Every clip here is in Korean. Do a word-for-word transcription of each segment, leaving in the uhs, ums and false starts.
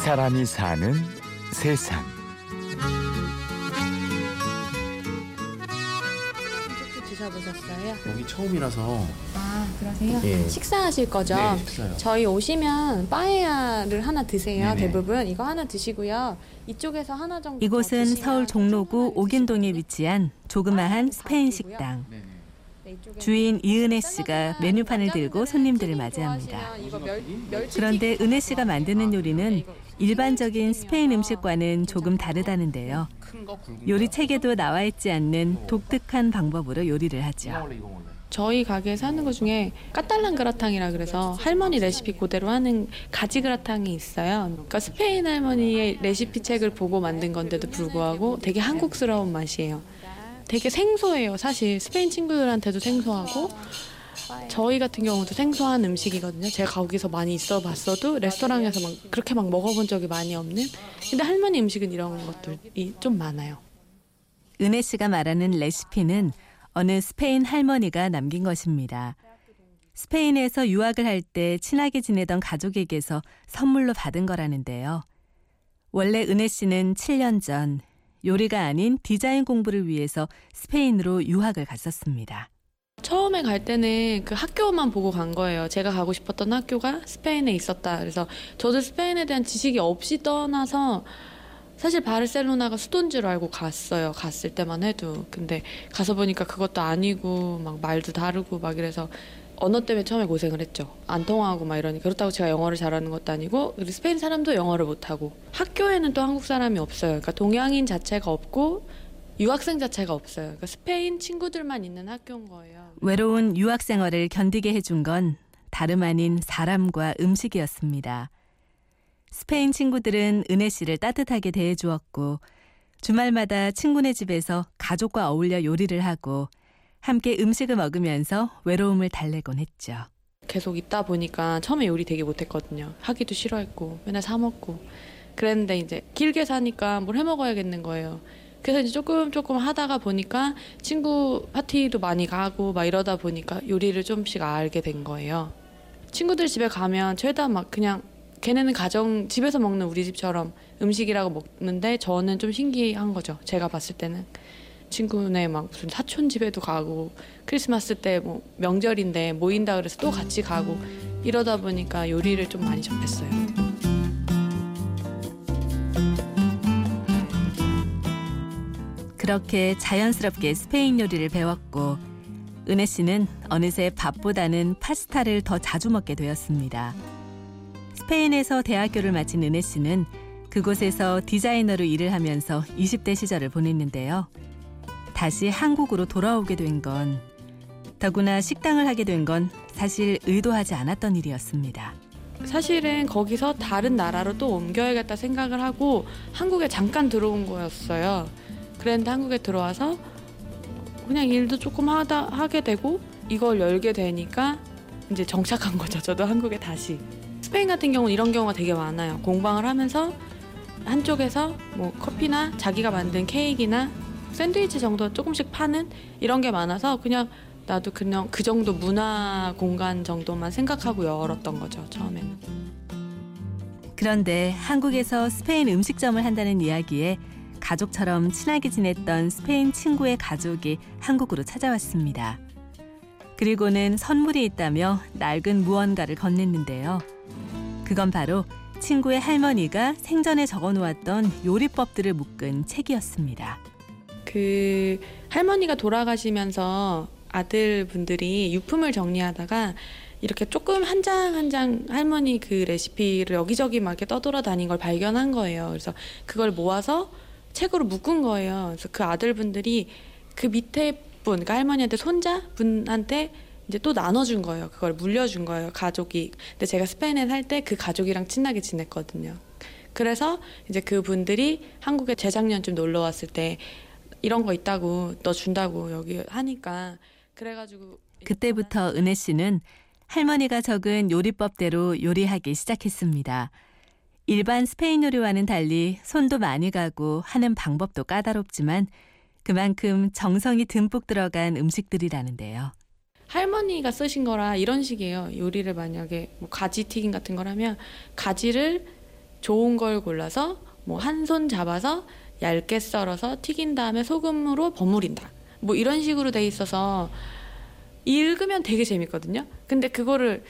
사람이 사는 세상. 한쪽도 드셔보셨어요? 여기 처음이라서. 아, 그러세요? 예. 식사하실 거죠? 네, 식사요. 저희 오시면 빠에야를 하나 드세요. 네네. 대부분 이거 하나 드시고요. 이쪽에서 하나 정도. 이곳은 서울 종로구 옥인동에 위치한 조그마한 스페인 식당. 네네. 주인 이은혜 씨가 메뉴판을 들고 손님들을 맞이합니다. 그런데 은혜 씨가 만드는 요리는 일반적인 스페인 음식과는 조금 다르다는데요. 요리 책에도 나와 있지 않는 독특한 방법으로 요리를 하죠. 저희 가게에서 하는 것 중에 까탈란 그라탕이라 그래서 할머니 레시피 그대로 하는 가지 그라탕이 있어요. 그러니까 스페인 할머니의 레시피 책을 보고 만든 건데도 불구하고 되게 한국스러운 맛이에요. 되게 생소해요. 사실 스페인 친구들한테도 생소하고 저희 같은 경우도 생소한 음식이거든요. 제가 거기서 많이 있어 봤어도 레스토랑에서 막 그렇게 막 먹어본 적이 많이 없는. 근데 할머니 음식은 이런 것들이 좀 많아요. 은혜 씨가 말하는 레시피는 어느 스페인 할머니가 남긴 것입니다. 스페인에서 유학을 할 때 친하게 지내던 가족에게서 선물로 받은 거라는데요. 원래 은혜 씨는 칠 년 전 요리가 아닌 디자인 공부를 위해서 스페인으로 유학을 갔었습니다. 처음에 갈 때는 그 학교만 보고 간 거예요. 제가 가고 싶었던 학교가 스페인에 있었다. 그래서 저도 스페인에 대한 지식이 없이 떠나서 사실 바르셀로나가 수도인 줄 알고 갔어요. 갔을 때만 해도. 근데 가서 보니까 그것도 아니고 막 말도 다르고 막 이래서 언어 때문에 처음에 고생을 했죠. 안 통하고 막 이러니까. 그렇다고 제가 영어를 잘하는 것도 아니고 그리고 스페인 사람도 영어를 못하고 학교에는 또 한국 사람이 없어요. 그러니까 동양인 자체가 없고 유학생 자체가 없어요. 그러니까 스페인 친구들만 있는 학교인 거예요. 외로운 유학 생활을 견디게 해준 건 다름 아닌 사람과 음식이었습니다. 스페인 친구들은 은혜 씨를 따뜻하게 대해주었고 주말마다 친구네 집에서 가족과 어울려 요리를 하고 함께 음식을 먹으면서 외로움을 달래곤 했죠. 계속 있다 보니까 처음에 요리 되게 못했거든요. 하기도 싫어했고 맨날 사 먹고 그랬는데 이제 길게 사니까 뭘 해먹어야겠는 거예요. 그래서 이제 조금 조금 하다가 보니까 친구 파티도 많이 가고 막 이러다 보니까 요리를 조금씩 알게 된 거예요. 친구들 집에 가면 최대한 막 그냥 걔네는 가정 집에서 먹는 우리 집처럼 음식이라고 먹는데 저는 좀 신기한 거죠. 제가 봤을 때는. 친구네 막 무슨 사촌 집에도 가고 크리스마스 때 뭐 명절인데 모인다 그래서 또 같이 가고 이러다 보니까 요리를 좀 많이 접했어요. 그렇게 자연스럽게 스페인 요리를 배웠고 은혜 씨는 어느새 밥보다는 파스타를 더 자주 먹게 되었습니다. 스페인에서 대학교를 마친 은혜 씨는 그곳에서 디자이너로 일을 하면서 이십 대 시절을 보냈는데요. 다시 한국으로 돌아오게 된 건 더구나 식당을 하게 된 건 사실 의도하지 않았던 일이었습니다. 사실은 거기서 다른 나라로 또 옮겨야겠다 생각을 하고 한국에 잠깐 들어온 거였어요. 그런데 한국에 들어와서 그냥 일도 조금 하다 하게 되고 이걸 열게 되니까 이제 정착한 거죠. 저도 한국에 다시. 스페인 같은 경우는 이런 경우가 되게 많아요. 공방을 하면서 한쪽에서 뭐 커피나 자기가 만든 케이크나 샌드위치 정도 조금씩 파는 이런 게 많아서 그냥 나도 그냥 그 정도 문화 공간 정도만 생각하고 열었던 거죠, 처음에는. 그런데 한국에서 스페인 음식점을 한다는 이야기에 가족처럼 친하게 지냈던 스페인 친구의 가족이 한국으로 찾아왔습니다. 그리고는 선물이 있다며 낡은 무언가를 건넸는데요. 그건 바로 친구의 할머니가 생전에 적어놓았던 요리법들을 묶은 책이었습니다. 그 할머니가 돌아가시면서 아들분들이 유품을 정리하다가 이렇게 조금 한 장 한 장 할머니 그 레시피를 여기저기 막 이렇게 떠돌아다닌 걸 발견한 거예요. 그래서 그걸 모아서 책으로 묶은 거예요. 그래서 그 아들분들이 그 밑에 분, 그러니까 할머니한테 손자분한테 이제 또 나눠준 거예요. 그걸 물려준 거예요, 가족이. 근데 제가 스페인에 살 때 그 가족이랑 친하게 지냈거든요. 그래서 이제 그 분들이 한국에 재작년쯤 놀러 왔을 때 이런 거 있다고 너 준다고 여기 하니까 그래가지고 그때부터 은혜 씨는 할머니가 적은 요리법대로 요리하기 시작했습니다. 일반 스페인 요리와는 달리 손도 많이 가고 하는 방법도 까다롭지만 그만큼 정성이 듬뿍 들어간 음식들이라는데요. 할머니가 쓰신 거라 이런 식이에요. 요리를 만약에 뭐 가지 튀김 같은 걸 하면 가지를 좋은 걸 골라서 뭐 한 손 잡아서 얇게 썰어서 튀긴 다음에 소금으로 버무린다. 뭐 이런 식으로 돼 있어서 읽으면 되게 재밌거든요. 근데 그거를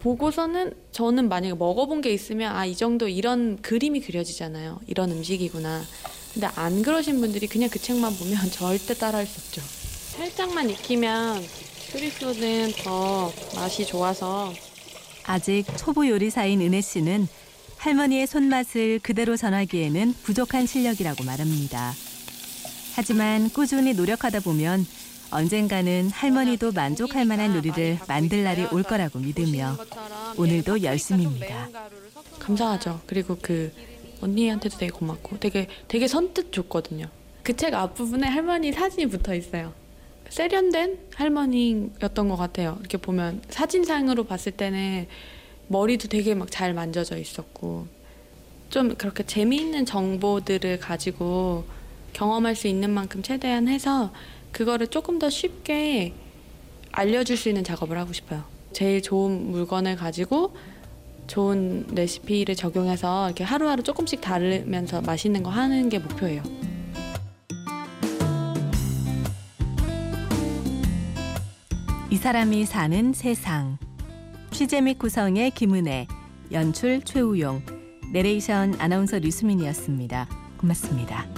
보고서는 저는 만약에 먹어본 게 있으면 아, 이 정도 이런 그림이 그려지잖아요. 이런 음식이구나. 근데 안 그러신 분들이 그냥 그 책만 보면 절대 따라할 수 없죠. 살짝만 익히면 슈리소는 더 맛이 좋아서. 아직 초보 요리사인 은혜 씨는 할머니의 손맛을 그대로 전하기에는 부족한 실력이라고 말합니다. 하지만 꾸준히 노력하다 보면 언젠가는 할머니도 만족할 만한 요리를 만들 날이 올 거라고 믿으며 오늘도 열심입니다. 감사하죠. 그리고 그 언니한테도 되게 고맙고 되게 되게 선뜻 줬거든요. 그 책 앞부분에 할머니 사진이 붙어 있어요. 세련된 할머니였던 것 같아요. 이렇게 보면 사진상으로 봤을 때는 머리도 되게 막 잘 만져져 있었고 좀 그렇게 재미있는 정보들을 가지고 경험할 수 있는 만큼 최대한 해서 그거를 조금 더 쉽게 알려줄 수 있는 작업을 하고 싶어요. 제일 좋은 물건을 가지고 좋은 레시피를 적용해서 이렇게 하루하루 조금씩 다르면서 맛있는 거 하는 게 목표예요. 이 사람이 사는 세상. 취재 및 구성의 김은혜, 연출 최우용, 내레이션 아나운서 류수민이었습니다. 고맙습니다.